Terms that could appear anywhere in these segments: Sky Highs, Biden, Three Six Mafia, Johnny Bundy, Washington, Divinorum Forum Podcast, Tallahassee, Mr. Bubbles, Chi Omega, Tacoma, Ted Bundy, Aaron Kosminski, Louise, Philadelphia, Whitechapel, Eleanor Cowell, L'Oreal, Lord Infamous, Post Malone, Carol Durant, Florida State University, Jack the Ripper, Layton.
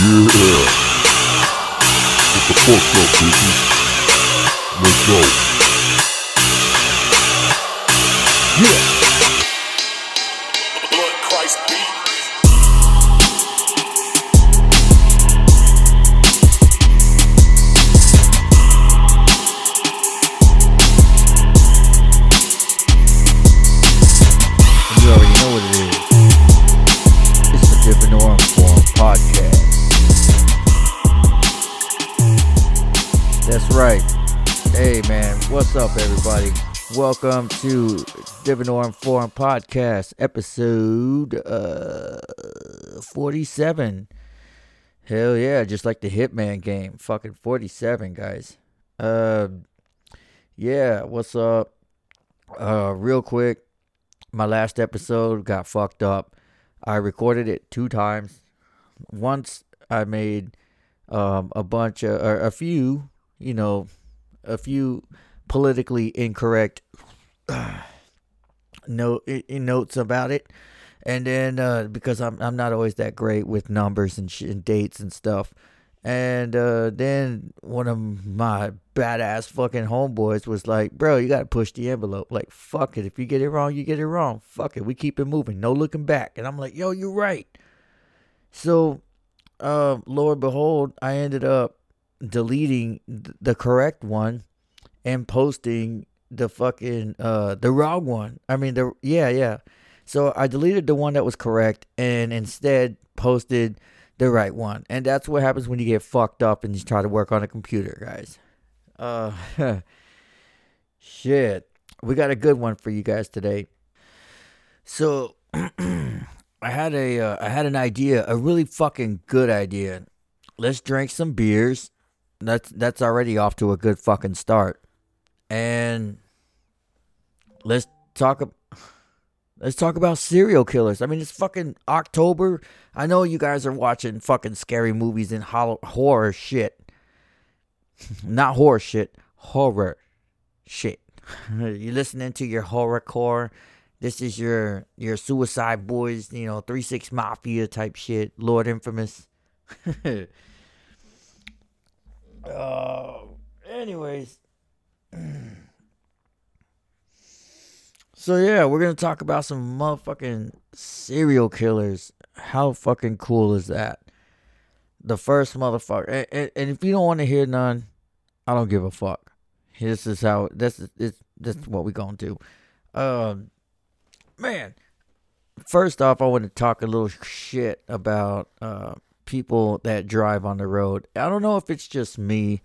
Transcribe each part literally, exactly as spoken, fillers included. Yeah. What the fuck up, bitches? Let's go. Yeah. Blood Christ beat. You already know what it is. It's the Divinorum Forum Podcast. That's right. Hey, man. What's up, everybody? Welcome to Divinorum Forum Podcast, episode uh, forty-seven. Hell yeah, just like the Hitman game. Fucking forty-seven, guys. Uh, yeah, what's up? Uh, real quick, my last episode got fucked up. I recorded it two times. Once I made um, a bunch of, or a few... you know, a few politically incorrect note, notes about it. And then, uh, because I'm I'm not always that great with numbers and, sh- and dates and stuff. And uh, then one of my badass fucking homeboys was like, bro, you got to push the envelope. Like, fuck it. If you get it wrong, you get it wrong. Fuck it. We keep it moving. No looking back. And I'm like, yo, you're right. So, uh, lo and behold, I ended up deleting the correct one and posting the fucking uh the wrong one. I mean the yeah yeah. So I deleted the one that was correct and instead posted the right one. And that's what happens when you get fucked up and you try to work on a computer, guys. Uh, shit. We got a good one for you guys today. So I had a uh, I had an idea, a really fucking good idea. Let's drink some beers. That's that's already off to a good fucking start. And let's talk let's talk about serial killers. I mean, it's fucking October. I know you guys are watching fucking scary movies and ho- horror shit. Not horror shit, horror shit. You're listening to your horrorcore. This is your your Suicide Boys, you know, Three Six Mafia type shit, Lord Infamous. uh, anyways, so yeah, we're gonna talk about some motherfucking serial killers. How fucking cool is that? The first motherfucker, and, and, and if you don't want to hear none, I don't give a fuck. This is how. This is this. This is what we gonna do. Um, man. First off, I want to talk a little shit about uh. people that drive on the road. I don't know if it's just me.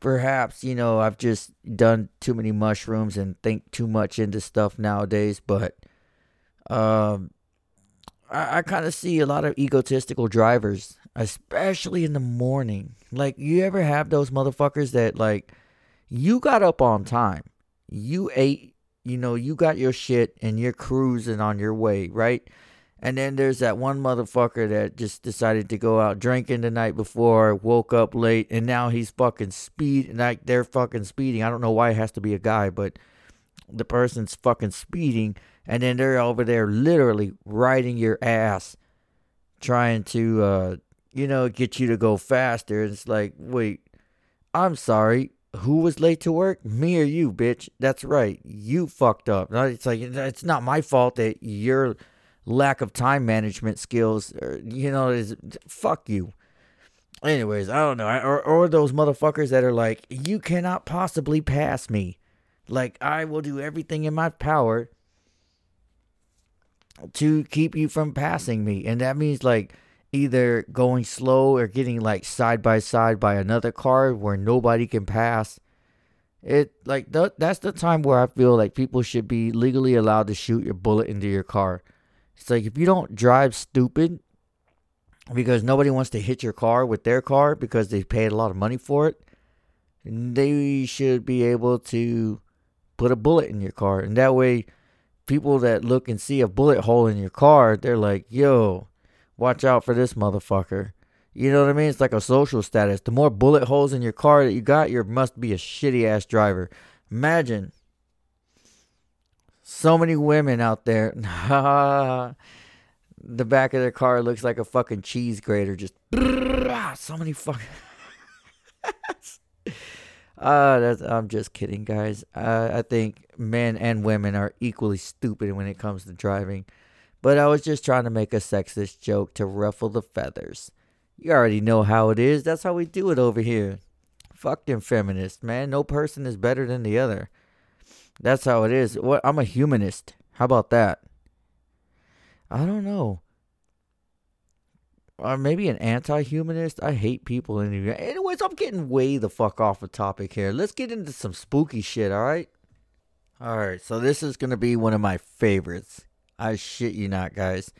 Perhaps, you know, I've just done too many mushrooms and think too much into stuff nowadays, but um, I, I kind of see a lot of egotistical drivers, especially in the morning. Like, you ever have those motherfuckers that, like, you got up on time, you ate, you know, you got your shit and you're cruising on your way, right? And then there's that one motherfucker that just decided to go out drinking the night before, woke up late, and now he's fucking speeding. Like, they're fucking speeding. I don't know why it has to be a guy, but the person's fucking speeding. And then they're over there literally riding your ass, trying to, uh, you know, get you to go faster. And it's like, wait, I'm sorry. Who was late to work? Me or you, bitch? That's right. You fucked up. It's like, it's not my fault that you're... lack of time management skills, or, you know, is fuck you. Anyways, I don't know. Or, or those motherfuckers that are like, you cannot possibly pass me. Like, I will do everything in my power to keep you from passing me. And that means, like, either going slow or getting, like, side by side by another car where nobody can pass. It, like, th- that's the time where I feel like people should be legally allowed to shoot your bullet into your car. It's like, if you don't drive stupid, because nobody wants to hit your car with their car because they paid a lot of money for it, they should be able to put a bullet in your car. And that way, people that look and see a bullet hole in your car, they're like, yo, watch out for this motherfucker. You know what I mean? It's like a social status. The more bullet holes in your car that you got, you must be a shitty ass driver. Imagine... so many women out there. The back of their car looks like a fucking cheese grater. Just so many fucking. Uh, that's, I'm just kidding, guys. Uh, I think men and women are equally stupid when it comes to driving. But I was just trying to make a sexist joke to ruffle the feathers. You already know how it is. That's how we do it over here. Fuck them feminists, man. No person is better than the other. That's how it is. What? I'm a humanist. How about that? I don't know. Or maybe an anti-humanist. I hate people. Anyways, I'm getting way the fuck off the topic here. Let's get into some spooky shit, all right? All right, so this is going to be one of my favorites. I shit you not, guys.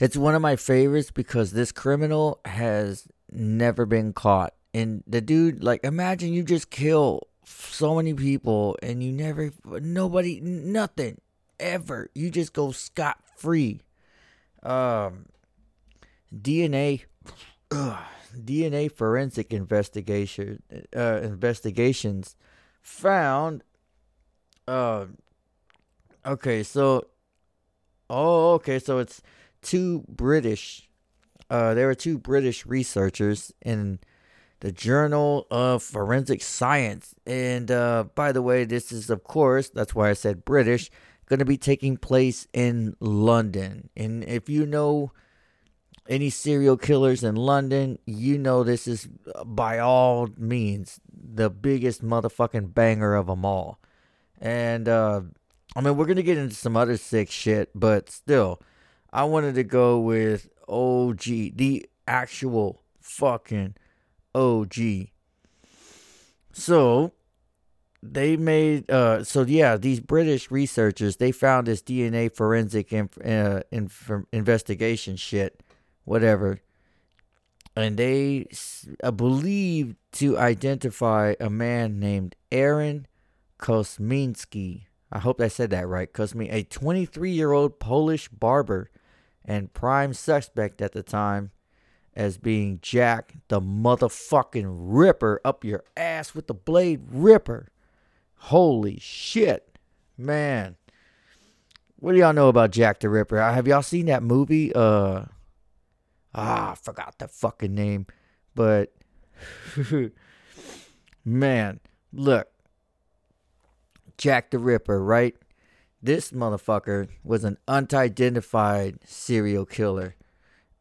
It's one of my favorites because this criminal has never been caught. And the dude, like, imagine you just kill so many people and you never, nobody, nothing, ever. You just go scot-free. Um... D N A, ugh, D N A forensic investigation uh, investigations found. Uh, okay, so oh, okay, so it's two British. Uh, there were two British researchers in the Journal of Forensic Science, and uh, by the way, this is of course that's why I said British. Going to be taking place in London, and if you know any serial killers in London, you know this is, by all means, the biggest motherfucking banger of them all. And, uh, I mean, we're going to get into some other sick shit, but still, I wanted to go with O G, the actual fucking O G. So, they made, uh, so yeah, these British researchers, they found this D N A forensic inf- uh, inf- investigation shit. Whatever. And they uh, believed to identify a man named Aaron Kosminski. I hope I said that right. Kosminski, a twenty-three-year-old Polish barber and prime suspect at the time as being Jack the motherfucking Ripper, up your ass with the blade Ripper. Holy shit, man. What do y'all know about Jack the Ripper? Have y'all seen that movie? Uh... Ah, I forgot the fucking name. But, man, look. Jack the Ripper, right? This motherfucker was an unidentified serial killer,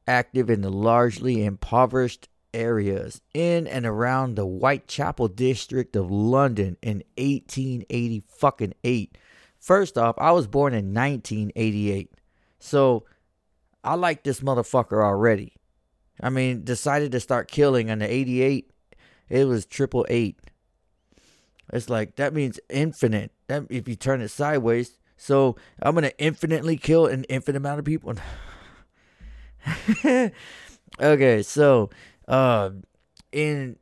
active in the largely impoverished areas in and around the Whitechapel district of London in eighteen eighty fucking eight. First off, I was born in nineteen eighty-eight. So, I like this motherfucker already. I mean, decided to start killing in the eighty-eight. It was triple eight. It's like, that means infinite. That, if you turn it sideways. So, I'm going to infinitely kill an infinite amount of people. Okay, so, uh, in...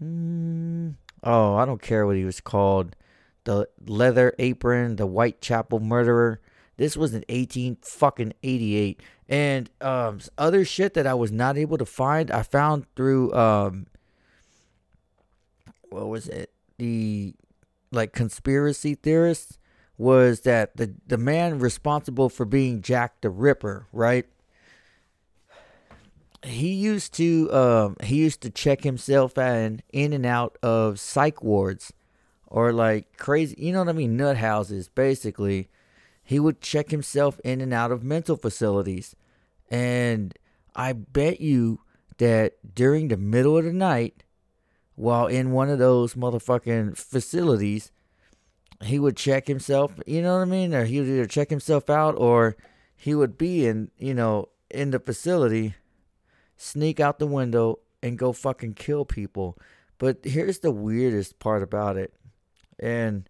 Mm, oh, I don't care what he was called. The Leather Apron, the Whitechapel Murderer. This was in eighteen fucking eighty-eight. And um, other shit that I was not able to find, I found through, um, what was it? The, like, conspiracy theorists, was that the, the man responsible for being Jack the Ripper, right? He used to, um, he used to check himself in, in and out of psych wards or, like, crazy, you know what I mean? Nut houses, basically. He would check himself in and out of mental facilities. And I bet you that during the middle of the night, while in one of those motherfucking facilities, he would check himself, you know what I mean? Or he would either check himself out or he would be in, you know, in the facility, sneak out the window and go fucking kill people. But here's the weirdest part about it. And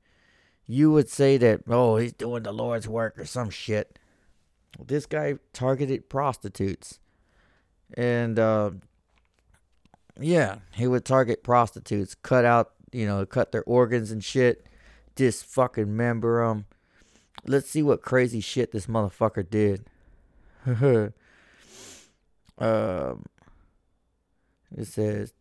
you would say that, oh, he's doing the Lord's work or some shit. This guy targeted prostitutes. And, uh, yeah, he would target prostitutes, cut out, you know, cut their organs and shit, just fucking member them. Let's see what crazy shit this motherfucker did. um, it says,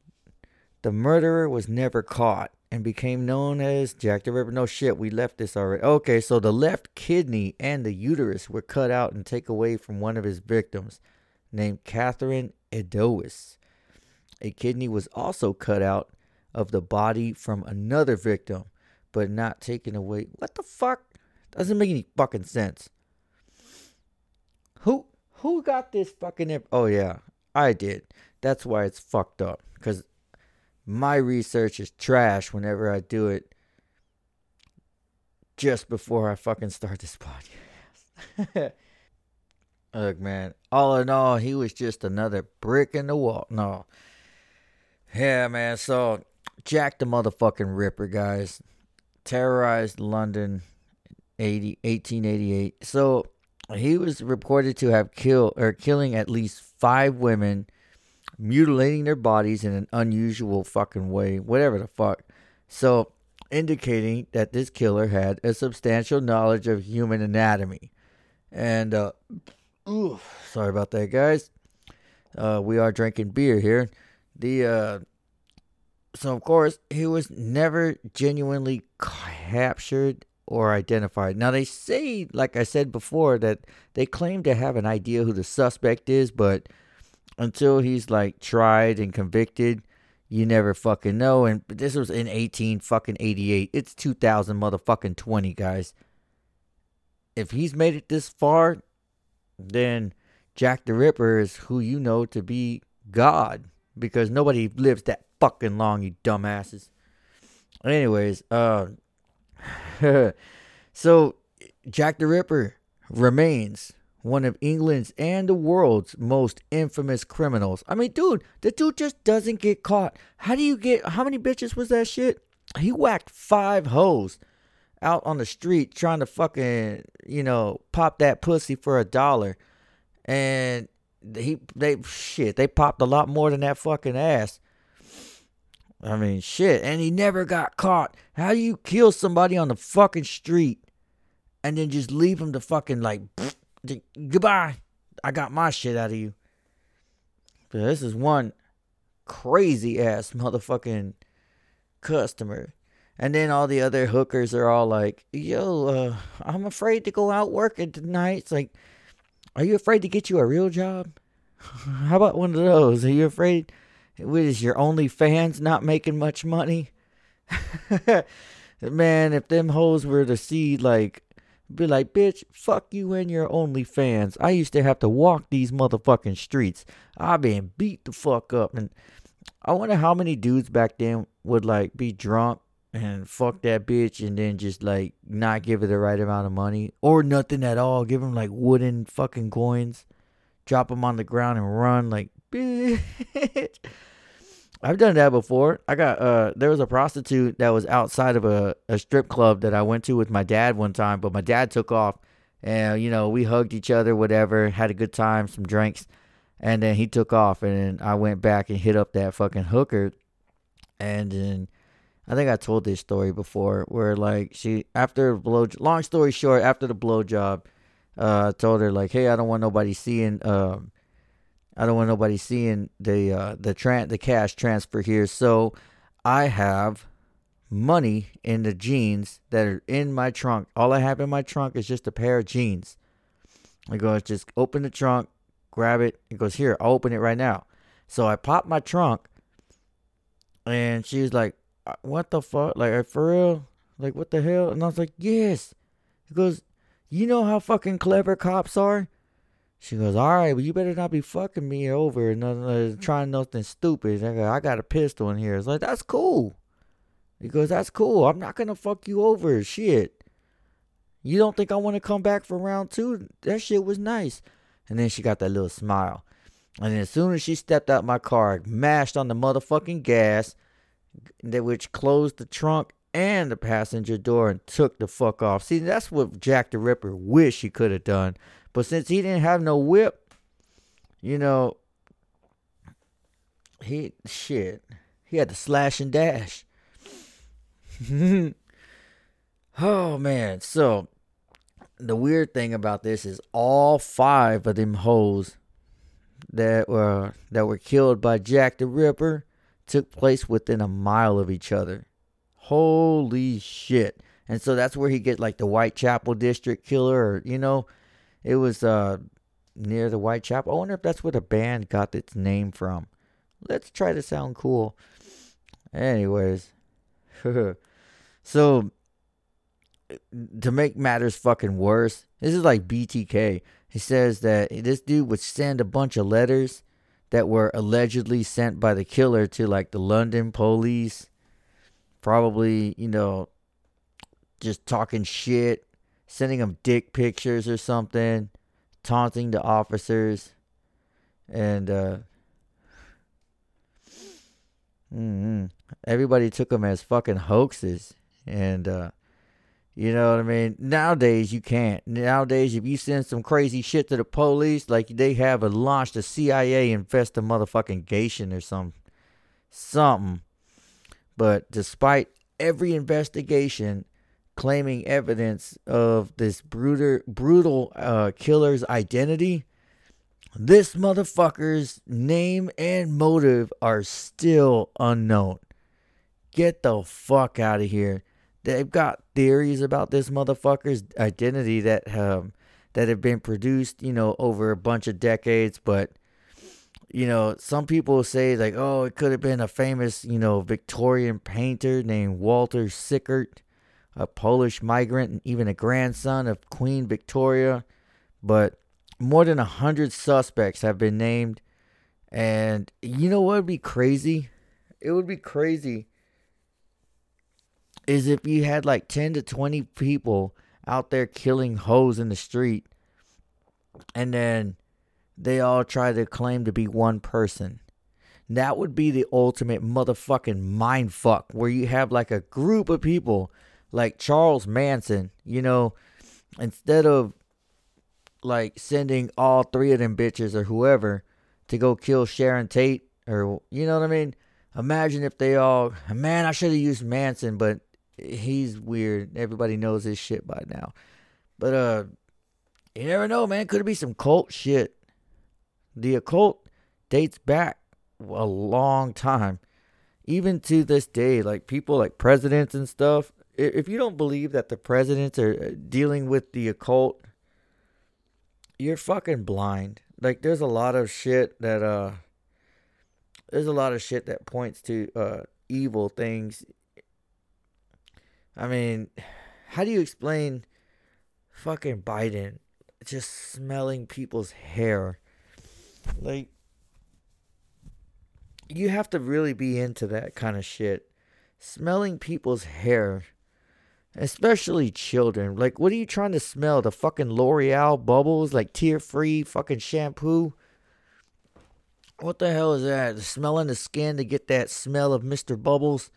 the murderer was never caught. and became known as Jack the Ripper. No shit, we left this already. Okay, so the left kidney and the uterus were cut out and taken away from one of his victims, named Catherine Edois. A kidney was also cut out of the body from another victim, but not taken away. What the fuck? Doesn't make any fucking sense. Who who got this fucking... Imp- oh, yeah, I did. That's why it's fucked up, because my research is trash whenever I do it just before I fucking start this podcast. Look, man, all in all, he was just another brick in the wall. No. Yeah, man, so Jack the motherfucking Ripper, guys, terrorized London eighty, eighteen eighty-eight. So he was reported to have killed or killing at least five women, mutilating their bodies in an unusual fucking way, whatever the fuck. So, indicating that this killer had a substantial knowledge of human anatomy. And, uh, ooh, sorry about that, guys. Uh, we are drinking beer here. The, uh, so of course, he was never genuinely captured or identified. Now, they say, like I said before, that they claim to have an idea who the suspect is, but until he's like tried and convicted, you never fucking know. And this was in eighteen fucking eighty-eight. It's two thousand motherfucking twenty, guys. If he's made it this far, then Jack the Ripper is who you know to be God, because nobody lives that fucking long, you dumbasses. Anyways, uh, so Jack the Ripper remains one of England's and the world's most infamous criminals. I mean, dude, the dude just doesn't get caught. How do you get, how many bitches was that shit? He whacked five hoes out on the street trying to fucking, you know, pop that pussy for a dollar. And he, they, shit, they popped a lot more than that fucking ass. I mean, shit, and he never got caught. How do you kill somebody on the fucking street and then just leave him to fucking like... Goodbye. I got my shit out of you. But this is one crazy ass motherfucking customer. And then all the other hookers are all like, yo, uh, I'm afraid to go out working tonight. It's like, are you afraid to get you a real job? How about one of those? Are you afraid? Is your OnlyFans not making much money? Man, if them hoes were to see, like, be like, bitch, fuck you and your OnlyFans. I used to have to walk these motherfucking streets. I been beat the fuck up. And I wonder how many dudes back then would, like, be drunk and fuck that bitch and then just, like, not give her the right amount of money. Or nothing at all. Give them, like, wooden fucking coins. Drop them on the ground and run. Like, bitch. I've done that before. I got, uh, there was a prostitute that was outside of a, a strip club that I went to with my dad one time, but my dad took off and, you know, we hugged each other, whatever, had a good time, some drinks, and then he took off and then I went back and hit up that fucking hooker. And then I think I told this story before where, like, she, after a blow, long story short, after the blowjob, uh, I told her, like, hey, I don't want nobody seeing, um, I don't want nobody seeing the uh, the tran- the cash transfer here. So I have money in the jeans that are in my trunk. All I have in my trunk is just a pair of jeans. I go, just open the trunk, grab it. It goes, here, I'll open it right now. So I pop my trunk, and she was like, what the fuck? Like, for real? Like, what the hell? And I was like, yes. It goes, you know how fucking clever cops are? She goes, all right, well, you better not be fucking me over and uh, trying nothing stupid. I got, I got a pistol in here. It's like, that's cool. He goes, that's cool. I'm not going to fuck you over. Shit. You don't think I want to come back for round two? That shit was nice. And then she got that little smile. And then as soon as she stepped out my car, I mashed on the motherfucking gas, which closed the trunk and the passenger door and took the fuck off. See, that's what Jack the Ripper wished he could have done. But since he didn't have no whip, you know, he, shit, he had to slash and dash. Oh, man. So, the weird thing about this is all five of them hoes that were, that were killed by Jack the Ripper took place within a mile of each other. Holy shit. And so that's where he get like the Whitechapel District Killer, or, you know, it was uh near the Whitechapel. I wonder if that's where the band got its name from. Let's try to sound cool. Anyways. So, to make matters fucking worse, this is like B T K. He says that this dude would send a bunch of letters that were allegedly sent by the killer to like the London police. Probably, you know, just talking shit, sending them dick pictures or something, taunting the officers. And uh, mm-hmm. everybody took them as fucking hoaxes. And, uh, you know what I mean? Nowadays, you can't. Nowadays, if you send some crazy shit to the police, like they have a launch, the C I A infest a motherfucking gation or some, something. But despite every investigation claiming evidence of this brutal, brutal uh, killer's identity, this motherfucker's name and motive are still unknown. Get the fuck out of here. They've got theories about this motherfucker's identity that um, that have been produced, you know, over a bunch of decades. But, you know, some people say like, oh, it could have been a famous, you know, Victorian painter named Walter Sickert, a Polish migrant, and even a grandson of Queen Victoria. But more than a hundred suspects have been named. And you know what would be crazy? It would be crazy is if you had like ten to twenty people out there killing hoes in the street, and then they all try to claim to be one person. That would be the ultimate motherfucking mind fuck, where you have like a group of people like Charles Manson, you know, instead of like sending all three of them bitches or whoever to go kill Sharon Tate, or, you know what I mean? Imagine if they all, man, I should have used Manson, but he's weird. Everybody knows his shit by now. But uh, you never know, man. Could it be some cult shit? The occult dates back a long time. Even to this day, like people like presidents and stuff. If you don't believe that the presidents are dealing with the occult, you're fucking blind. Like there's a lot of shit that... uh, there's a lot of shit that points to uh, evil things. I mean, how do you explain fucking Biden just smelling people's hair? Like, you have to really be into that kind of shit. Smelling people's hair, especially children. Like, what are you trying to smell? The fucking L'Oreal bubbles, like tear-free fucking shampoo? What the hell is that? Smelling the skin to get that smell of Mister Bubbles?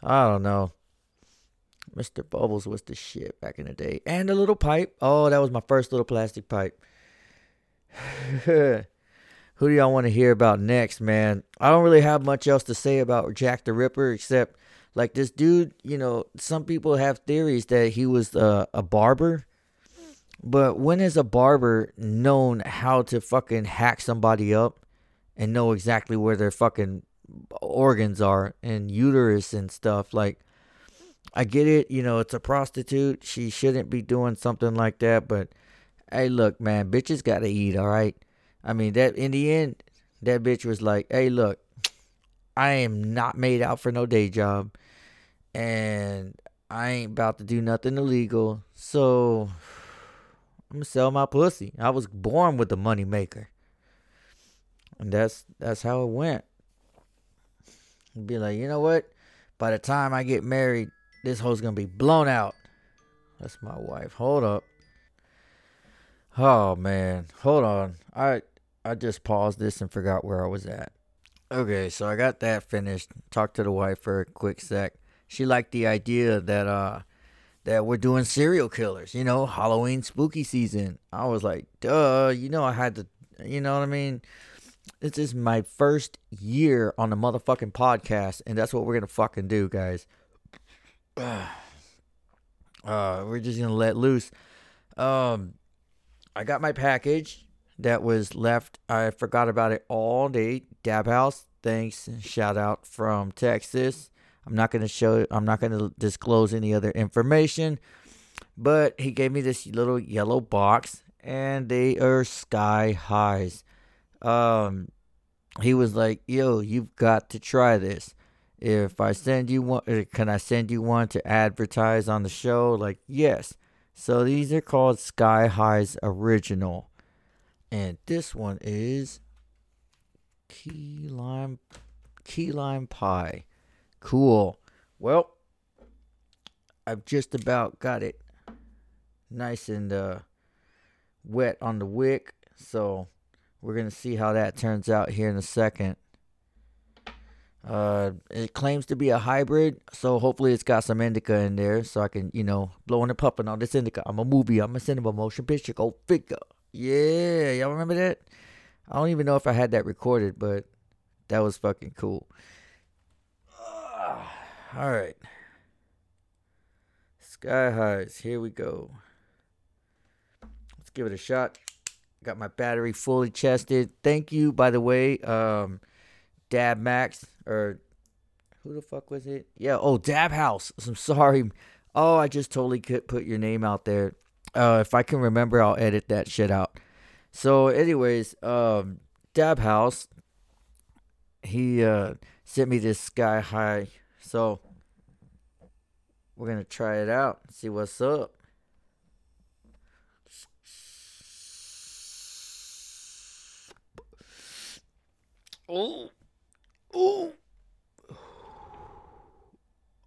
I don't know. Mister Bubbles was the shit back in the day. And a little pipe. Oh, that was my first little plastic pipe. Who do y'all want to hear about next, man? I don't really have much else to say about Jack the Ripper, except like this dude, you know, some people have theories that he was uh, a barber. But when has a barber known how to fucking hack somebody up and know exactly where their fucking organs are and uterus and stuff? Like, I get it, you know, it's a prostitute. She shouldn't be doing something like that. But, hey, look, man, bitches got to eat, all right? I mean, that in the end, that bitch was like, hey, look, I am not made out for no day job. And I ain't about to do nothing illegal. So... I'm going to sell my pussy. I was born with a moneymaker. And that's that's how it went. I'd be like, you know what? By the time I get married, this hoe's going to be blown out. That's my wife. Hold up. Oh, man. Hold on. I, I just paused this and forgot where I was at. Okay, so I got that finished. Talked to the wife for a quick sec. She liked the idea that... uh. that we're doing serial killers, you know, Halloween spooky season. I was like, duh, you know, I had to, you know what I mean? This is my first year on the motherfucking podcast, and that's what we're going to fucking do, guys. Uh, we're just going to let loose. Um, I got my package that was left. I forgot about it all day. Dab House, thanks. Shout out from Texas. I'm not going to show, I'm not going to disclose any other information, but he gave me this little yellow box, and they are Sky Highs. Um, he was like, yo, you've got to try this. If I send you one, can I send you one to advertise on the show? Like, yes. So these are called Sky Highs Original. And this one is key lime, key lime pie. Cool. Well, I've just about got it nice and uh, wet on the wick. So we're going to see how that turns out here in a second. Uh, it claims to be a hybrid, so hopefully it's got some indica in there, so I can, you know, blowing and puffing on this indica. I'm a movie. I'm a cinema motion picture. Go figure. Yeah, y'all remember that? I don't even know if I had that recorded, but that was fucking cool. Uh, all right, Sky Highs. Here we go. Let's give it a shot. Got my battery fully chested. Thank you, by the way. Um. Dab Max, or who the fuck was it? Yeah, oh, Dab House. I'm sorry. Oh, I just totally could put your name out there. Uh, if I can remember, I'll edit that shit out. So, anyways, um, Dab House, he uh, sent me this Sky High. So, we're going to try it out and see what's up. Oh. Ooh.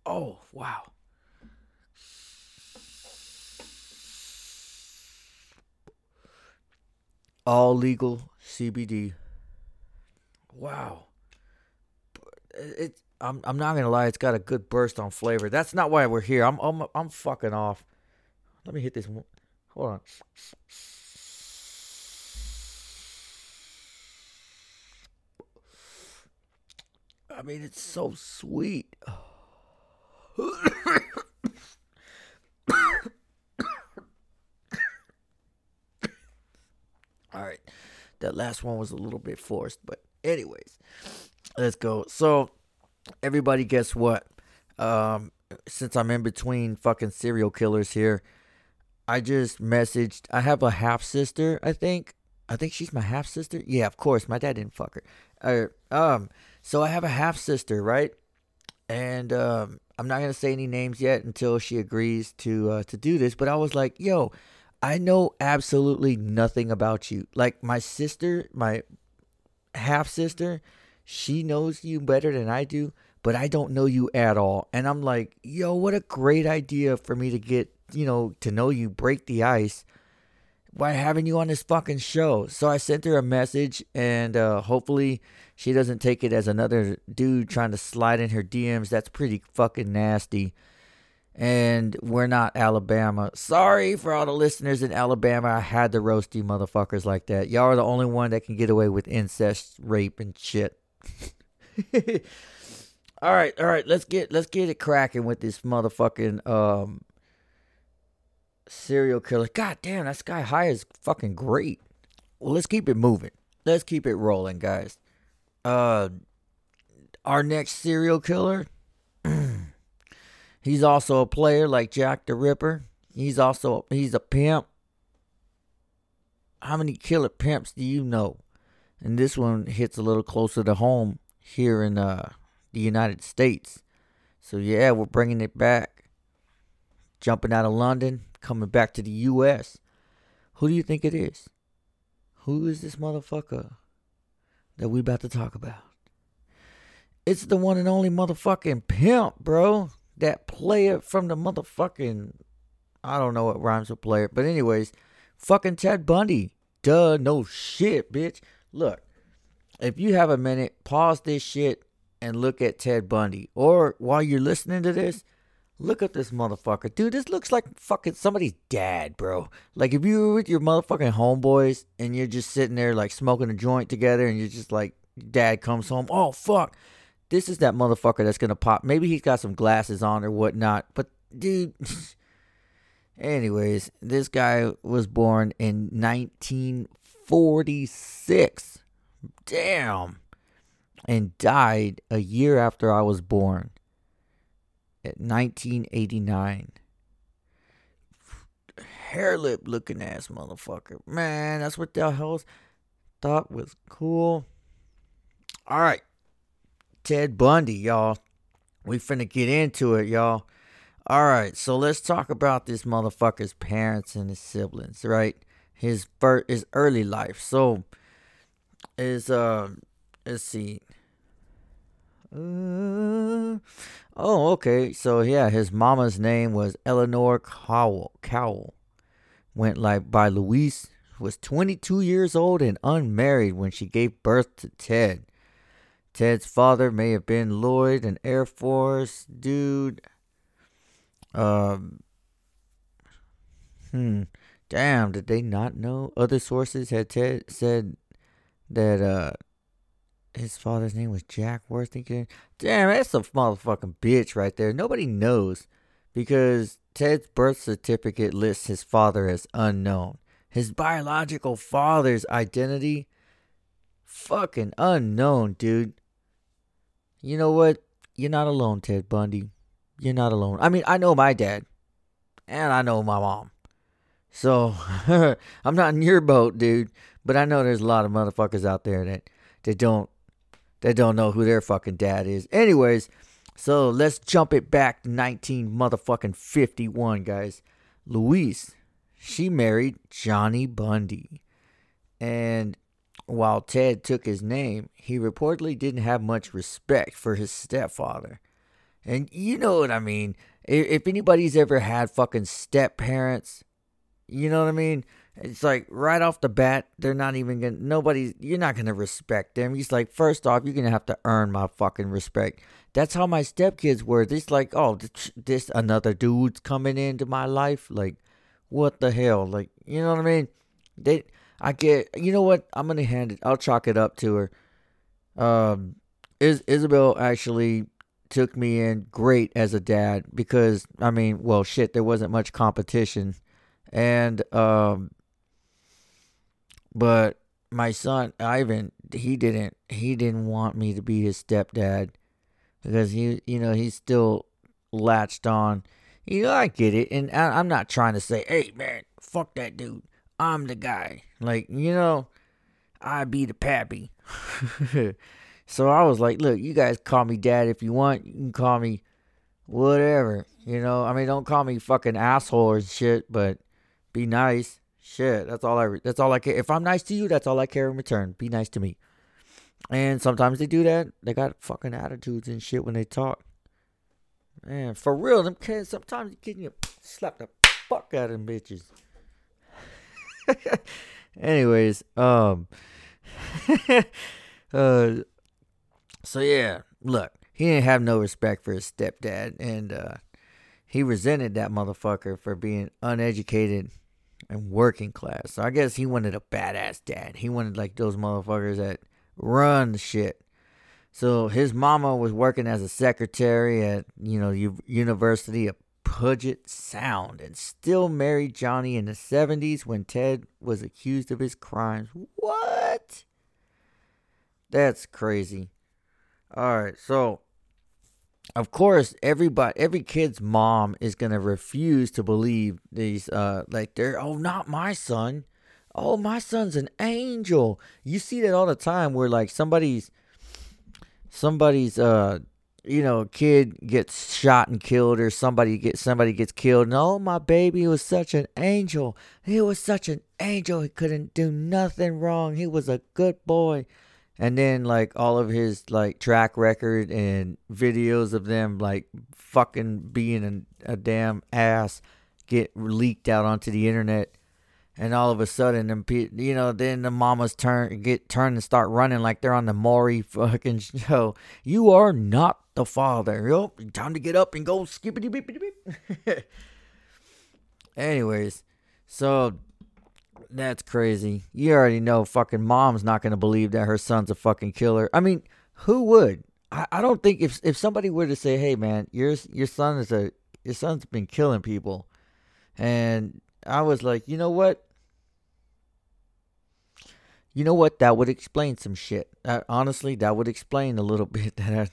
Oh, wow. All legal C B D. Wow. It, I'm I'm not going to lie, it's got a good burst on flavor. That's not why we're here. I'm I'm I'm fucking off. Let me hit this one. Hold on. I mean, it's so sweet. All right. That last one was a little bit forced, but anyways, let's go. So, everybody, guess what? Um, since I'm in between fucking serial killers here, I just messaged. I have a half-sister, I think. I think she's my half-sister. Yeah, of course. My dad didn't fuck her. Uh, um... So I have a half-sister, right? And um, I'm not going to say any names yet until she agrees to uh, to do this. But I was like, yo, I know absolutely nothing about you. Like, my sister, my half-sister, she knows you better than I do, but I don't know you at all. And I'm like, yo, what a great idea for me to get, you know, to know you, break the ice by having you on this fucking show. So I sent her a message, and uh, hopefully she doesn't take it as another dude trying to slide in her D Ms. That's pretty fucking nasty. And we're not Alabama. Sorry for all the listeners in Alabama. I had to roast you motherfuckers like that. Y'all are the only one that can get away with incest, rape, and shit. all right, all right. Let's get let's get it cracking with this motherfucking um. serial killer. God damn, that Sky High is fucking great. Well, let's keep it moving. Let's keep it rolling, guys. Uh, our next serial killer, he's also a player like Jack the Ripper. He's also, he's a pimp. How many killer pimps do you know? And this one hits a little closer to home here in uh, the United States. So yeah, we're bringing it back. Jumping out of London. Coming back to the U S. Who do you think it is? Who is this motherfucker that we about to talk about? It's the one and only motherfucking pimp, bro. That player from the motherfucking... I don't know what rhymes with player. But anyways, fucking Ted Bundy. Duh, no shit, bitch. Look, if you have a minute, pause this shit and look at Ted Bundy. Or while you're listening to this, look at this motherfucker. Dude, this looks like fucking somebody's dad, bro. Like, if you were with your motherfucking homeboys and you're just sitting there, like, smoking a joint together and you're just like, dad comes home. Oh, fuck. This is that motherfucker that's going to pop. Maybe he's got some glasses on or whatnot. But, dude. Anyways, this guy was born in nineteen forty-six. Damn. And died a year after I was born. at nineteen eighty-nine. Hairlip looking ass motherfucker. Man, that's what the hell thought was cool. Alright. Ted Bundy, y'all. We finna get into it, y'all. Alright, so let's talk about this motherfucker's parents and his siblings, right? His birth, his early life. So, is, uh, let's see. Uh, oh, okay. So, yeah, his mama's name was Eleanor Cowell. Cowell. Went like by Louise. Was twenty-two years old and unmarried when she gave birth to Ted. Ted's father may have been Lloyd, an Air Force dude. Um. Hmm. Damn, did they not know? Other sources had Ted said that uh, his father's name was Jack Worthington. Damn, that's a motherfucking bitch right there. Nobody knows because Ted's birth certificate lists his father as unknown. His biological father's identity, fucking unknown, dude. You know what? You're not alone, Ted Bundy. You're not alone. I mean, I know my dad. And I know my mom. So, I'm not in your boat, dude. But I know there's a lot of motherfuckers out there that, that don't that don't know who their fucking dad is. Anyways, so let's jump it back to nineteen fifty-one, guys. Louise, she married Johnny Bundy. And while Ted took his name, he reportedly didn't have much respect for his stepfather. And you know what I mean. If anybody's ever had fucking step-parents, you know what I mean? It's like right off the bat, they're not even going to, nobody's, you're not going to respect them. He's like, first off, you're going to have to earn my fucking respect. That's how my stepkids were. This like, oh, this, this another dude's coming into my life. Like, what the hell? Like, you know what I mean? They, I get, you know what? I'm going to hand it, I'll chalk it up to her. Um, Is, Isabel actually took me in great as a dad because, I mean, well, shit, there wasn't much competition. And, um, but my son, Ivan, he didn't, he didn't want me to be his stepdad because he, you know, he's still latched on. You know, I get it. And I, I'm not trying to say, hey man, fuck that dude. I'm the guy. Like, you know, I be the pappy. So I was like, look, you guys call me dad if you want. You can call me whatever, you know. I mean, don't call me fucking asshole and shit, but be nice. Shit, that's all I, that's all I care. If I'm nice to you, that's all I care in return. Be nice to me. And sometimes they do that. They got fucking attitudes and shit when they talk. Man, for real, them kids, sometimes you can you slap the fuck out of them bitches. Anyways, um, uh, so yeah, look, he didn't have no respect for his stepdad, and uh, he resented that motherfucker for being uneducated and working class. So I guess he wanted a badass dad. He wanted like those motherfuckers that run the shit. So his mama was working as a secretary at, you know, U- University of Puget Sound, and still married Johnny in the seventies when Ted was accused of his crimes. What? That's crazy. All right, so of course, everybody, every kid's mom is gonna refuse to believe these. Uh, like they're, oh, not my son. Oh, my son's an angel. You see that all the time, where like somebody's, somebody's, uh, you know, kid gets shot and killed, or somebody gets somebody gets killed, and oh, my baby was such an angel. He was such an angel. He couldn't do nothing wrong. He was a good boy. And then, like, all of his, like, track record and videos of them, like, fucking being a, a damn ass get leaked out onto the internet. And all of a sudden, them pe- you know, then the mamas turn get turned and start running like they're on the Maury fucking show. You are not the father. Yo, time to get up and go skippity beepity beep. Anyways, so... that's crazy. You already know fucking mom's not going to believe that her son's a fucking killer. I mean, who would? I, I don't think if if somebody were to say, hey man, your your son is a your son's been killing people. And I was like, you know what? You know what? That would explain some shit. I, honestly, that would explain a little bit that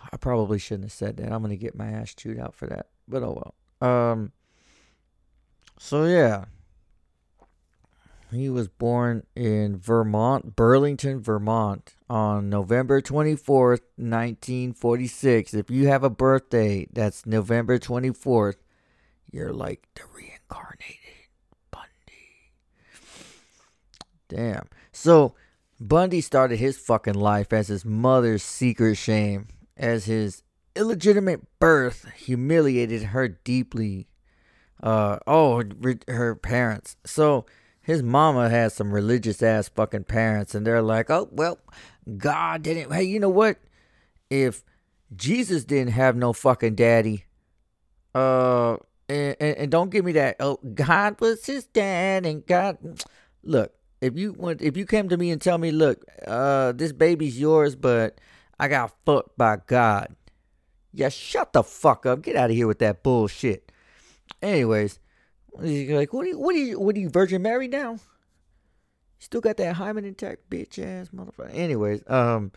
I, I probably shouldn't have said that. I'm going to get my ass chewed out for that. But oh well. Um. So yeah. He was born in Vermont, Burlington, Vermont, on November twenty-fourth, nineteen forty-six. If you have a birthday that's November twenty-fourth, you're like the reincarnated Bundy. Damn. So Bundy started his fucking life as his mother's secret shame, as his illegitimate birth humiliated her deeply. Uh oh, her parents. So his mama has some religious ass fucking parents, and they're like, oh, well, God didn't. Hey, you know what? If Jesus didn't have no fucking daddy, uh, and, and, and don't give me that. Oh, God was his dad, and God. Look, if you want, if you came to me and tell me, look, uh, this baby's yours, but I got fucked by God. Yeah, shut the fuck up. Get out of here with that bullshit. Anyways. You're like, what are you, what are you, what are you, Virgin Mary now? Still got that hymen intact, bitch ass motherfucker. Anyways, um,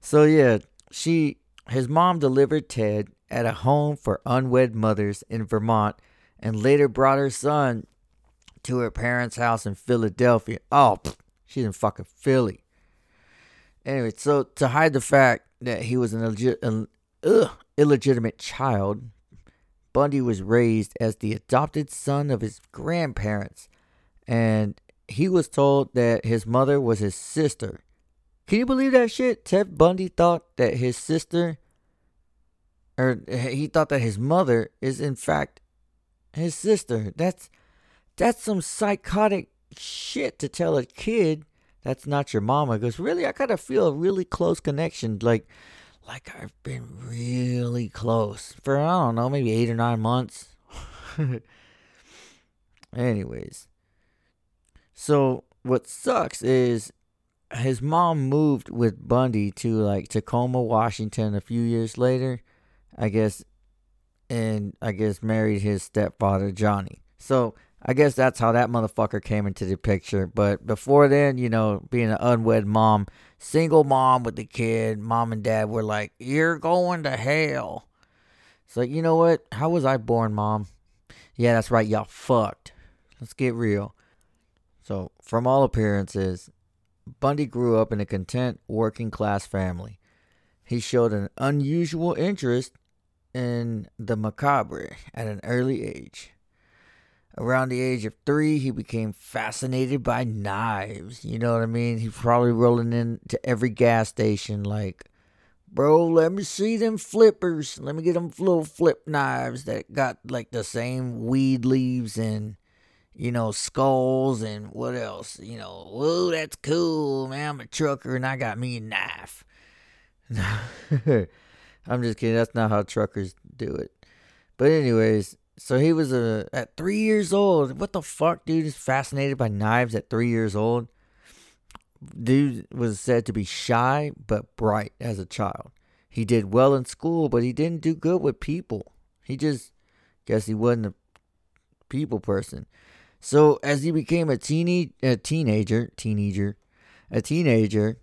so yeah, she, his mom delivered Ted at a home for unwed mothers in Vermont, and later brought her son to her parents' house in Philadelphia. Oh, pfft, she's in fucking Philly. Anyway, so to hide the fact that he was an illegit- an, ugh, illegitimate child, Bundy was raised as the adopted son of his grandparents, and he was told that his mother was his sister. Can you believe that shit? Ted Bundy thought that his sister, or he thought that his mother is in fact his sister. That's, that's some psychotic shit to tell a kid that's not your mama. Goes, really? I kind of feel a really close connection, like... Like, I've been really close for, I don't know, maybe eight or nine months. Anyways. So, what sucks is his mom moved with Bundy to, like, Tacoma, Washington a few years later, I guess, and I guess married his stepfather, Johnny. So, I guess that's how that motherfucker came into the picture. But before then, you know, being an unwed mom, single mom with the kid, mom and dad were like, you're going to hell. It's like, you know what? How was I born, mom? Yeah, that's right. Y'all fucked. Let's get real. So, from all appearances, Bundy grew up in a content working class family. He showed an unusual interest in the macabre at an early age. Around the age of three, he became fascinated by knives. You know what I mean? He probably rolling into every gas station like, bro, let me see them flippers. Let me get them little flip knives that got like the same weed leaves and, you know, skulls and what else? You know, whoa, that's cool, man. I'm a trucker and I got me a knife. I'm just kidding. That's not how truckers do it. But anyways... So he was uh, at three years old. What the fuck, dude? Is fascinated by knives at three years old. Dude was said to be shy but bright as a child. He did well in school, but he didn't do good with people. He just, guess he wasn't a people person. So as he became a teeny, a teenager, teenager, a teenager,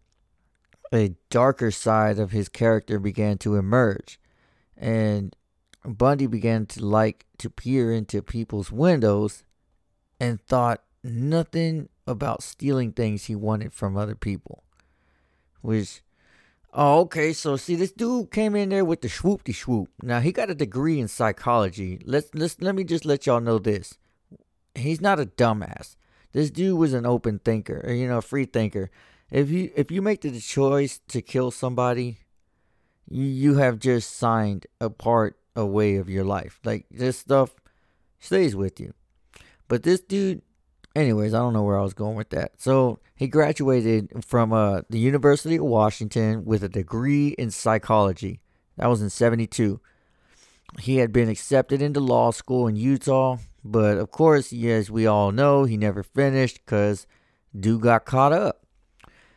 a darker side of his character began to emerge, and Bundy began to like to peer into people's windows and thought nothing about stealing things he wanted from other people. Which, oh, okay, so see, this dude came in there with the swoop-de-swoop. Now, he got a degree in psychology. Let's, let's, let me just let y'all know this. He's not a dumbass. This dude was an open thinker, or, you know, a free thinker. If you, if you make the choice to kill somebody, you, you have just signed a part a way of your life. Like, this stuff stays with you. But this dude, anyways, I don't know where I was going with that. So he graduated from uh, the University of Washington with a degree in psychology. That was in seventy-two. He had been accepted into law school in Utah, but of course, as we all know, he never finished because dude got caught up.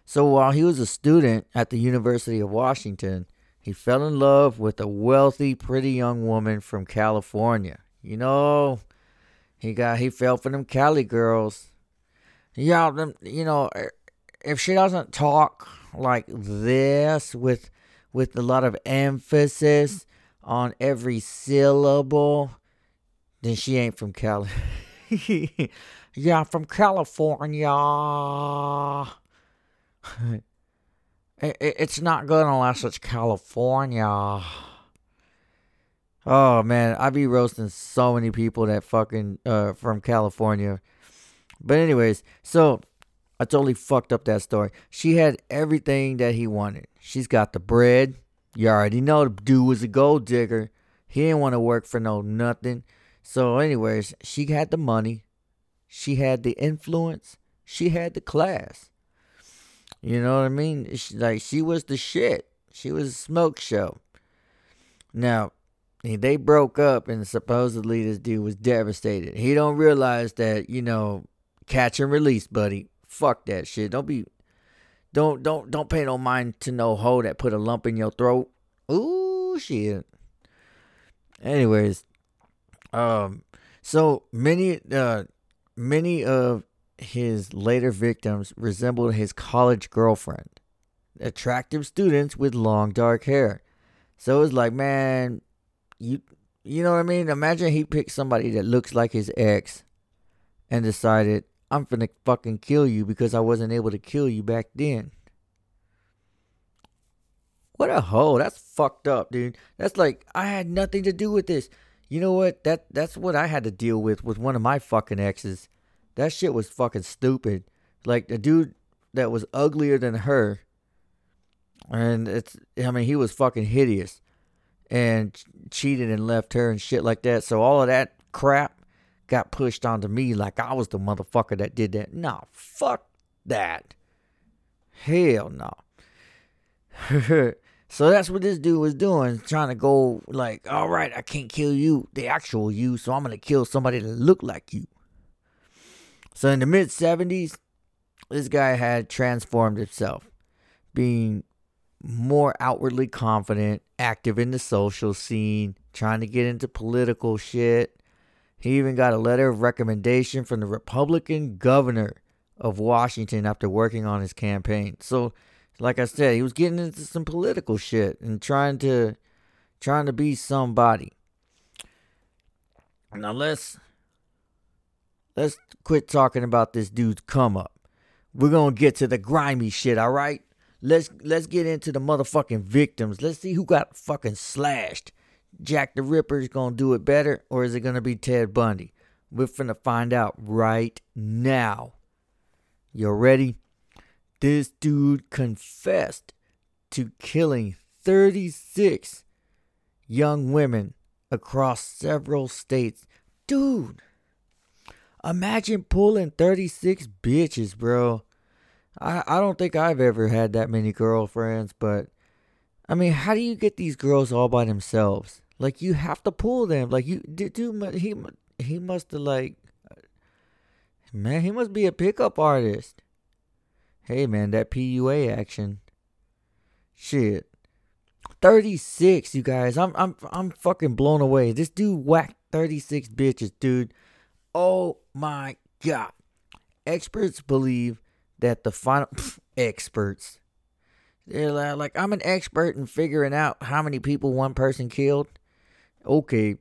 So while he was a student at the University of Washington, he fell in love with a wealthy, pretty young woman from California. You know, he got he fell for them Cali girls. Y'all, them, you know, if she doesn't talk like this with with a lot of emphasis on every syllable, then she ain't from Cali. Yeah, I'm from California. it, it, it's not good unless it's California. Oh, man, I be roasting so many people that fucking uh, from California. But anyways, so I totally fucked up that story. She had everything that he wanted. She's got the bread. You already know the dude was a gold digger. He didn't want to work for no nothing. So anyways, she had the money. She had the influence. She had the class. You know what I mean? She, like, she was the shit. She was a smoke show. Now, they broke up, and supposedly this dude was devastated. He don't realize that, you know, catch and release, buddy. Fuck that shit. Don't be, don't, don't, don't pay no mind to no hoe that put a lump in your throat. Ooh, shit. Anyways, um, so many, uh, many of his later victims resembled his college girlfriend. Attractive students with long dark hair. So it's like, man, You you know what I mean? Imagine he picked somebody that looks like his ex and decided, I'm finna fucking kill you because I wasn't able to kill you back then. What a hoe. That's fucked up, dude. That's like, I had nothing to do with this. You know what? That That's what I had to deal with with one of my fucking exes. That shit was fucking stupid. Like, the dude that was uglier than her. And it's, I mean, he was fucking hideous. And cheated and left her and shit like that. So all of that crap got pushed onto me like I was the motherfucker that did that. No, fuck that. Hell no. So that's what this dude was doing. Trying to go like, all right, I can't kill you, the actual you. So I'm going to kill somebody that looked like you. So in the mid seventies, this guy had transformed himself. Being more outwardly confident, active in the social scene, trying to get into political shit. He even got a letter of recommendation from the Republican governor of Washington after working on his campaign. So, like I said, he was getting into some political shit and trying to trying to be somebody. Now let's let's quit talking about this dude's come up. We're going to get to the grimy shit, all right? Let's let's get into the motherfucking victims. Let's see who got fucking slashed. Jack the Ripper is going to do it better, or is it going to be Ted Bundy? We're finna find out right now. You ready? This dude confessed to killing thirty-six young women across several states. Dude, imagine pulling thirty-six bitches, bro. I, I don't think I've ever had that many girlfriends, but I mean, how do you get these girls all by themselves? Like, you have to pull them. Like, you dude, he he must have like, man, he must be a pickup artist. Hey, man, that P U A action, shit. Thirty-six, you guys. I'm I'm I'm fucking blown away. This dude whacked thirty-six bitches, dude. Oh my god. Experts believe that the final pff, experts, they're like, I'm an expert in figuring out how many people one person killed. Okay,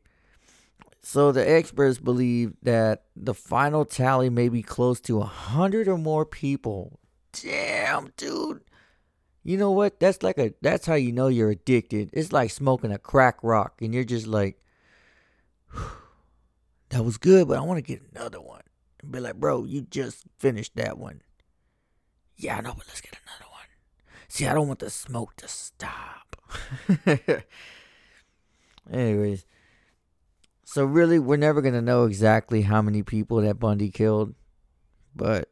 so the experts believe that the final tally may be close to a hundred or more people. Damn, dude. You know what? That's like a. That's how you know you're addicted. It's like smoking a crack rock, and you're just like, that was good, but I want to get another one. And be like, bro, you just finished that one. Yeah, I know, but let's get another one. See, I don't want the smoke to stop. Anyways, so really, we're never going to know exactly how many people that Bundy killed. But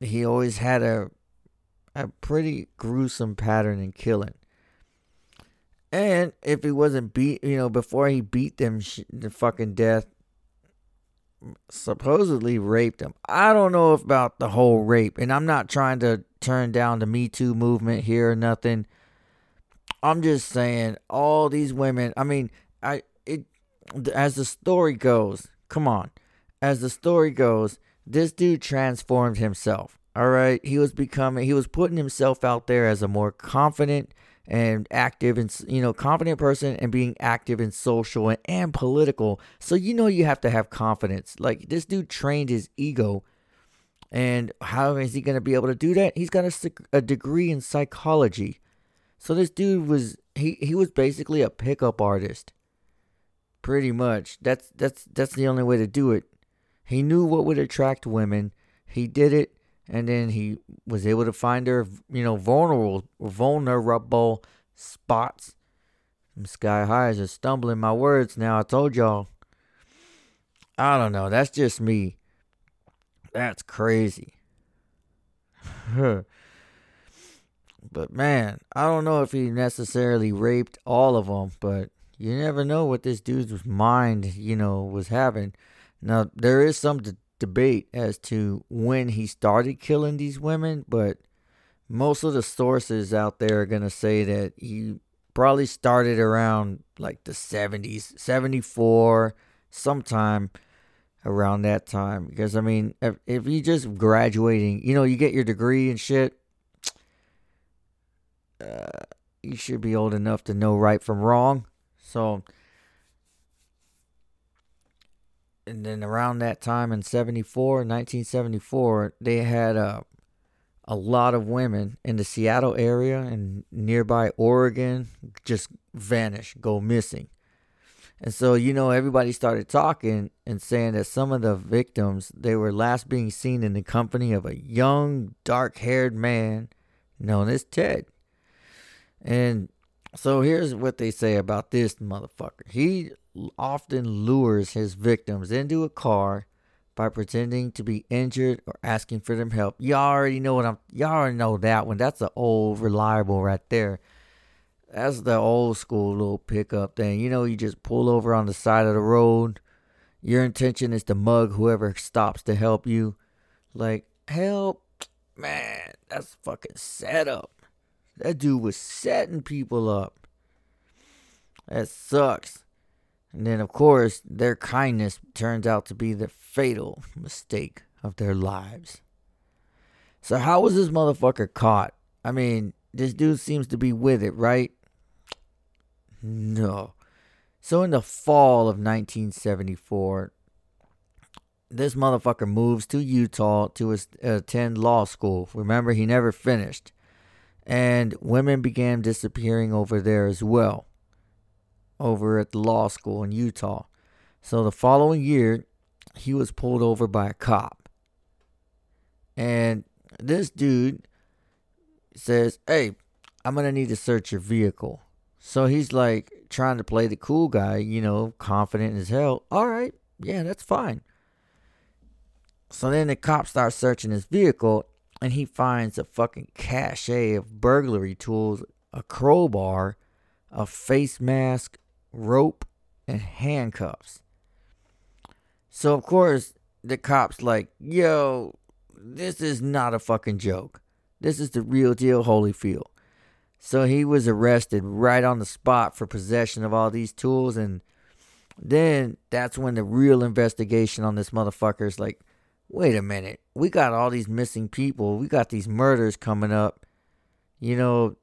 he always had a, a pretty gruesome pattern in killing. And if he wasn't beat, you know, before he beat them sh- to fucking death, supposedly raped him. I don't know about the whole rape, and I'm not trying to turn down the Me Too movement here or nothing. I'm just saying all these women, I mean, I it as the story goes, come on. As the story goes, this dude transformed himself. All right. He was becoming, he was putting himself out there as a more confident and active and, you know, confident person and being active in social and, and political. So, you know, you have to have confidence. Like, this dude trained his ego. And how is he going to be able to do that? He's got a, a degree in psychology. So this dude was, he, he was basically a pickup artist. Pretty much. That's, that's, that's the only way to do it. He knew what would attract women. He did it. And then he was able to find her, you know, vulnerable, vulnerable spots. And Sky Highs are stumbling my words now. I told y'all. I don't know. That's just me. That's crazy. But man, I don't know if he necessarily raped all of them, but you never know what this dude's mind, you know, was having. Now, there is some d- debate as to when he started killing these women, but most of the sources out there are going to say that he probably started around like the seventies, seventy-four, sometime around that time. Because, I mean, if, if you just graduating, you know, you get your degree and shit, uh, you should be old enough to know right from wrong. So, and then around that time in seventy-four, nineteen seventy-four, they had uh, a lot of women in the Seattle area and nearby Oregon just vanish, go missing. And so, you know, everybody started talking and saying that some of the victims, they were last being seen in the company of a young, dark-haired man known as Ted. And so here's what they say about this motherfucker. He often lures his victims into a car by pretending to be injured or asking for them help. Y'all already know what I'm, y'all already know that one. That's an old reliable right there. That's the old school little pickup thing. You know, you just pull over on the side of the road. Your intention is to mug whoever stops to help you. Like, help, man, that's fucking set up. That dude was setting people up. That sucks. And then, of course, their kindness turns out to be the fatal mistake of their lives. So how was this motherfucker caught? I mean, this dude seems to be with it, right? No. So in the fall of nineteen seventy-four, this motherfucker moves to Utah to attend law school. Remember, he never finished. And women began disappearing over there as well, over at the law school in Utah. So the following year, he was pulled over by a cop. And this dude says, hey, I'm going to need to search your vehicle. So he's like trying to play the cool guy, you know, confident as hell. All right, yeah, that's fine. So then the cop starts searching his vehicle and he finds a fucking cache of burglary tools, a crowbar, a face mask, rope, and handcuffs. So, of course, the cop's like, yo, this is not a fucking joke. This is the real deal, Holyfield. So he was arrested right on the spot for possession of all these tools. And then that's when the real investigation on this motherfucker is like, wait a minute. We got all these missing people. We got these murders coming up. You know,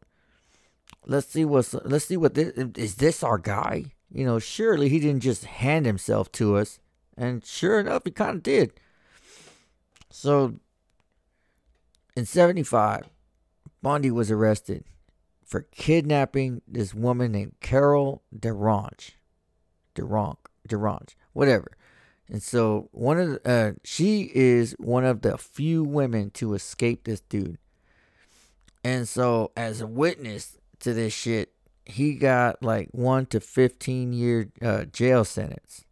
let's see what's, let's see what this, is this our guy? You know, surely he didn't just hand himself to us. And sure enough, he kind of did. So in seventy-five, Bundy was arrested for kidnapping this woman named Carol Durant, Durant, Durant, whatever. And so one of the, uh, she is one of the few women to escape this dude. And so as a witness to this shit, he got like one to fifteen year uh, jail sentence.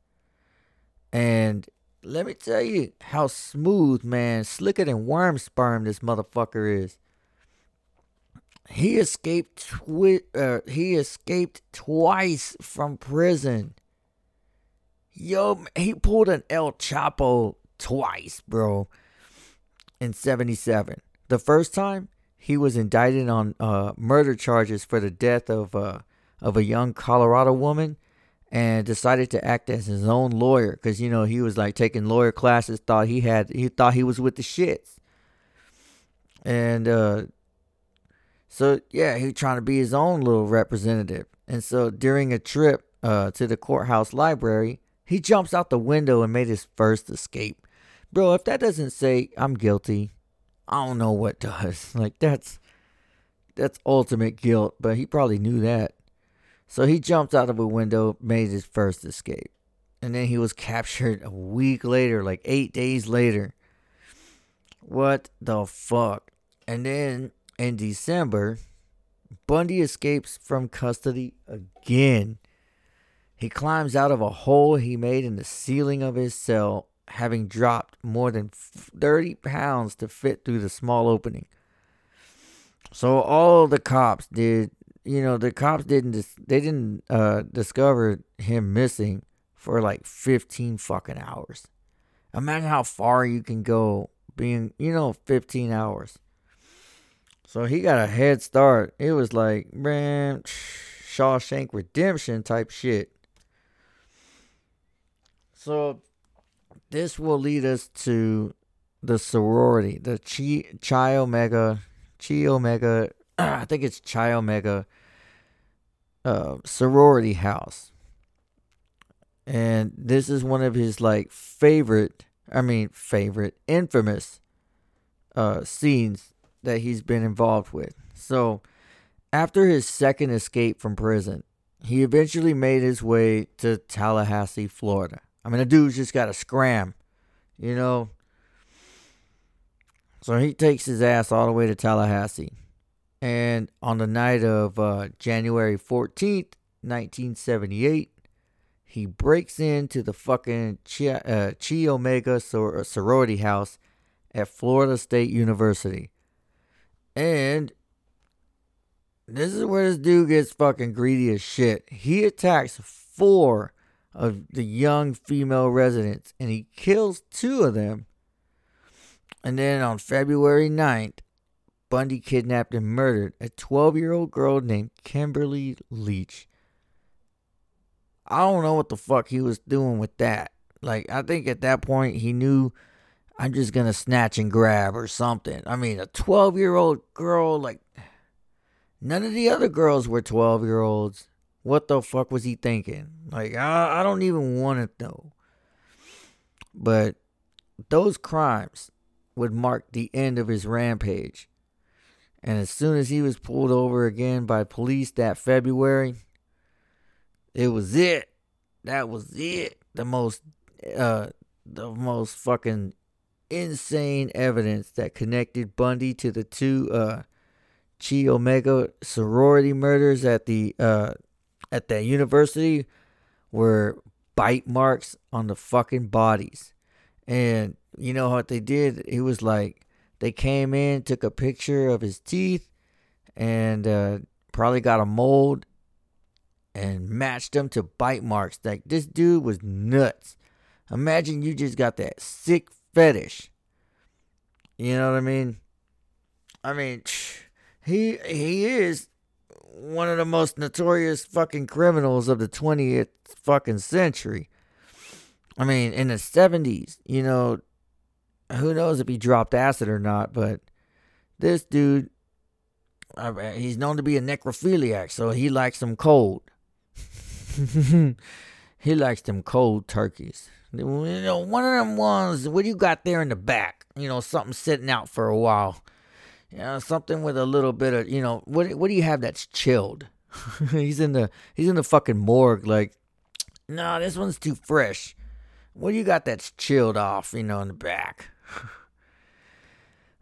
And let me tell you how smooth, man, slicker than worm sperm this motherfucker is. He escaped twi- uh, he escaped twice from prison. Yo, he pulled an El Chapo twice, bro. In seventy-seven. The first time, he was indicted on uh, murder charges for the death of, uh, of a young Colorado woman and decided to act as his own lawyer because, you know, he was like taking lawyer classes, thought he had, he thought he was with the shits. And uh, so, yeah, he was trying to be his own little representative. And so during a trip uh, to the courthouse library, he jumps out the window and made his first escape. Bro, if that doesn't say I'm guilty, I don't know what does. Like, that's that's ultimate guilt, but he probably knew that. So he jumped out of a window, made his first escape. And then he was captured a week later, like eight days later. What the fuck? And then in December, Bundy escapes from custody again. He climbs out of a hole he made in the ceiling of his cell, having dropped more than thirty pounds to fit through the small opening. So all the cops did, you know, the cops didn't, dis- they didn't uh, discover him missing for like fifteen fucking hours. Imagine how far you can go being, you know, fifteen hours. So he got a head start. It was like, man, Shawshank Redemption type shit. So this will lead us to the sorority, the Chi, Chi Omega, Chi Omega, I think it's Chi Omega uh, sorority house. And this is one of his like favorite, I mean favorite, infamous uh, scenes that he's been involved with. So after his second escape from prison, he eventually made his way to Tallahassee, Florida. I mean, the dude's just got to scram, you know. So he takes his ass all the way to Tallahassee. And on the night of uh, January fourteenth, nineteen seventy-eight, he breaks into the fucking Chi, uh, Chi Omega sor- sorority house at Florida State University. And this is where this dude gets fucking greedy as shit. He attacks four of the young female residents, and he kills two of them. And then on February ninth, Bundy kidnapped and murdered a twelve-year-old girl named Kimberly Leach. I don't know what the fuck he was doing with that. Like, I think at that point he knew, I'm just going to snatch and grab or something. I mean, a twelve-year-old girl, like, none of the other girls were twelve-year-olds. What the fuck was he thinking? Like, I, I don't even want to know. But those crimes would mark the end of his rampage. And as soon as he was pulled over again by police that February, it was it. That was it. The most, uh, the most fucking insane evidence that connected Bundy to the two uh, Chi Omega sorority murders at the uh. at that university were bite marks on the fucking bodies. And you know what they did? It was like they came in, took a picture of his teeth, and uh, probably got a mold and matched them to bite marks. Like, this dude was nuts. Imagine you just got that sick fetish. You know what I mean? I mean, he he is one of the most notorious fucking criminals of the twentieth fucking century. I mean, in the seventies, you know, who knows if he dropped acid or not, but this dude, I mean, he's known to be a necrophiliac, so he likes them cold. He likes them cold turkeys. You know, one of them ones, what do you got there in the back? You know, something sitting out for a while. You know, something with a little bit of, you know, what what do you have that's chilled? he's in the he's in the fucking morgue like, no, nah, this one's too fresh. What do you got that's chilled off, you know, in the back?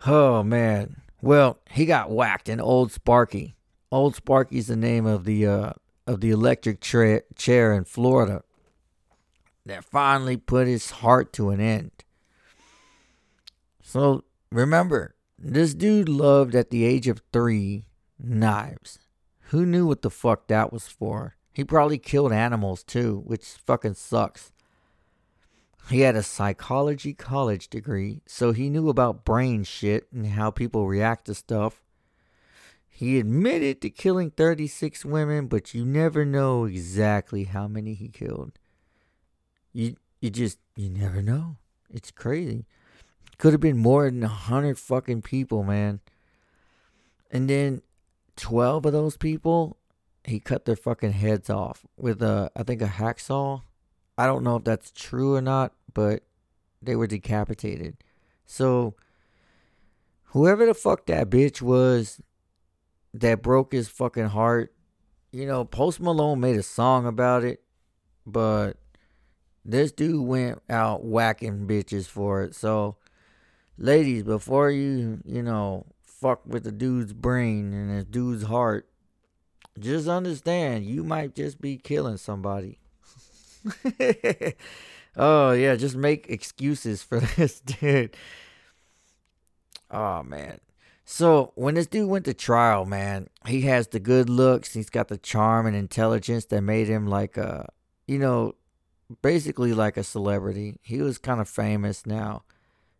Oh, man. Well, he got whacked in Old Sparky. Old Sparky's the name of the uh, of the electric tra- chair in Florida that finally put his heart to an end. So, remember, this dude loved, at the age of three, knives. Who knew what the fuck that was for? He probably killed animals too, which fucking sucks. He had a psychology college degree, so he knew about brain shit and how people react to stuff. He admitted to killing thirty-six women, but you never know exactly how many he killed. You, you just, you never know. It's crazy. Could have been more than one hundred fucking people, man. And then twelve of those people, he cut their fucking heads off with, a, I think, a hacksaw. I don't know if that's true or not, but they were decapitated. So, whoever the fuck that bitch was that broke his fucking heart, you know, Post Malone made a song about it, but this dude went out whacking bitches for it. So, ladies, before you, you know, fuck with the dude's brain and his dude's heart, just understand you might just be killing somebody. Oh, yeah, just make excuses for this dude. Oh, man. So, when this dude went to trial, man, he has the good looks. He's got the charm and intelligence that made him like a, you know, basically like a celebrity. He was kind of famous now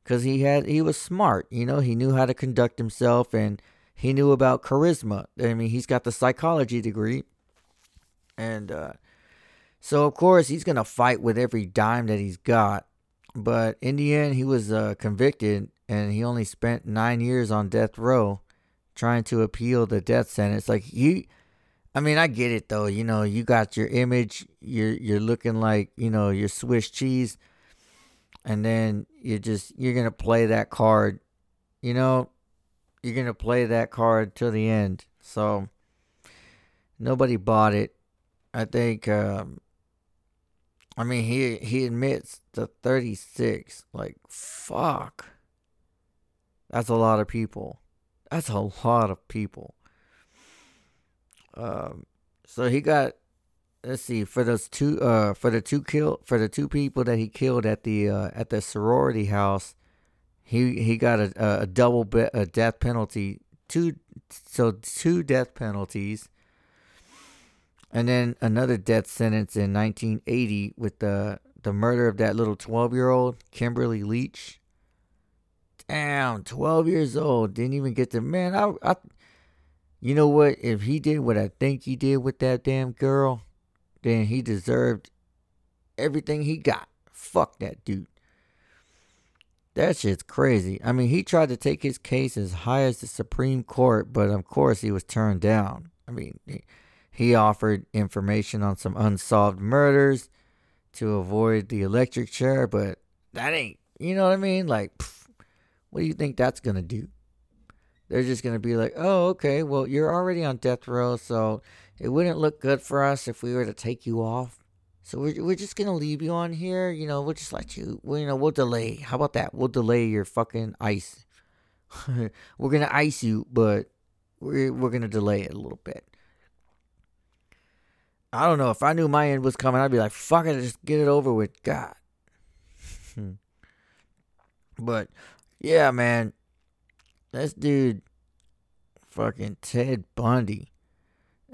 because he had, he was smart. You know, he knew how to conduct himself and he knew about charisma. I mean, he's got the psychology degree. And, uh, so, of course, he's going to fight with every dime that he's got. But in the end, he was uh, convicted, and he only spent nine years on death row trying to appeal the death sentence. Like, he, I mean, I get it, though. You know, you got your image. You're, you're looking like, you know, your Swiss cheese. And then you're just, you're going to play that card. You know, you're going to play that card till the end. So, nobody bought it. I think, um, I mean, he he admits to thirty-six. Like, fuck. That's a lot of people. That's a lot of people. Um, so he got, let's see, for those two, uh, for the two kill, for the two people that he killed at the uh, at the sorority house, he he got a a double be- a death penalty, two so two death penalties. And then another death sentence in nineteen eighty with the the murder of that little twelve-year-old, Kimberly Leach. Damn, twelve years old. Didn't even get to... Man, I, I... You know what? If he did what I think he did with that damn girl, then he deserved everything he got. Fuck that dude. That shit's crazy. I mean, he tried to take his case as high as the Supreme Court, but of course he was turned down. I mean... He, He offered information on some unsolved murders to avoid the electric chair, but that ain't, you know what I mean? Like, pff, what do you think that's going to do? They're just going to be like, oh, okay, well, you're already on death row, so it wouldn't look good for us if we were to take you off. So we're, we're just going to leave you on here. You know, we'll just let you, well, you know, we'll delay. How about that? We'll delay your fucking ice. We're going to ice you, but we're, we're going to delay it a little bit. I don't know. If I knew my end was coming, I'd be like, fuck it, just get it over with. God. But, yeah, man. This dude, fucking Ted Bundy.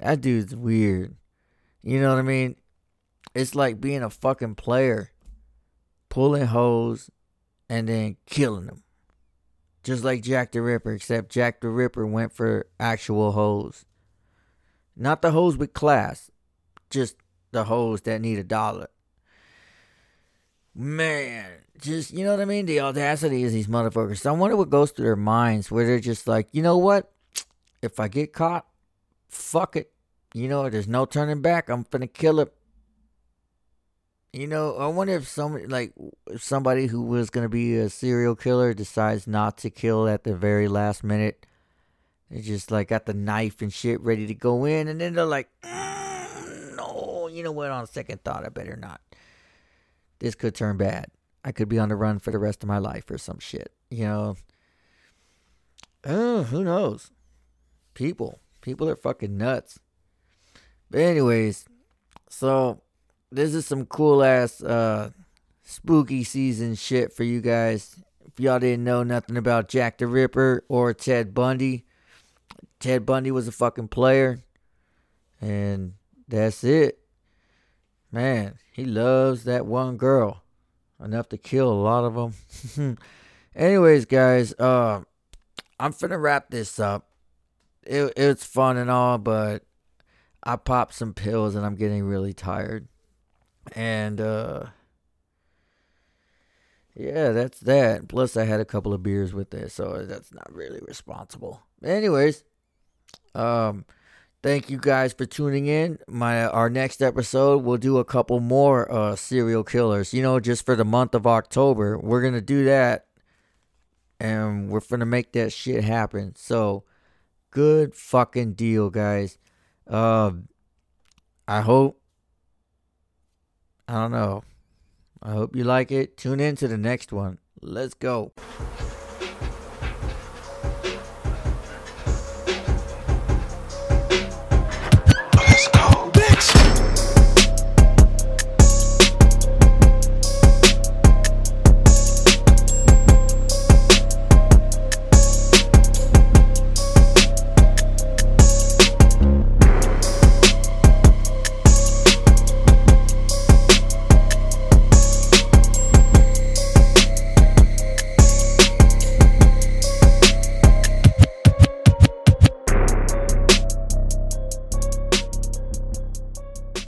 That dude's weird. You know what I mean? It's like being a fucking player. Pulling hoes and then killing them. Just like Jack the Ripper, except Jack the Ripper went for actual hoes. Not the hoes with class. Just the hoes that need a dollar. Man, just, you know what I mean? The audacity is these motherfuckers. So I wonder what goes through their minds where they're just like, you know what? If I get caught, fuck it. You know, there's no turning back. I'm finna kill it. You know, I wonder if somebody, like, if somebody who was gonna be a serial killer decides not to kill at the very last minute. They just, like, got the knife and shit ready to go in. And then they're like, mm. You know what, on second thought, I better not. This could turn bad. I could be on the run for the rest of my life or some shit. You know. Oh, who knows? People. People are fucking nuts. But anyways, so this is some cool ass uh, spooky season shit for you guys. If y'all didn't know nothing about Jack the Ripper or Ted Bundy. Ted Bundy was a fucking player. And that's it. Man, he loves that one girl enough to kill a lot of them. Anyways, guys, uh, I'm finna wrap this up. It, it's fun and all, but I popped some pills and I'm getting really tired. And uh, yeah, that's that. Plus, I had a couple of beers with it, so that's not really responsible. Anyways, um, thank you guys for tuning in. My our next episode, we'll do a couple more uh serial killers. You know, just for the month of October, we're gonna do that, and we're gonna make that shit happen. So, good fucking deal, guys. Um, uh, I hope. I don't know. I hope you like it. Tune in to the next one. Let's go.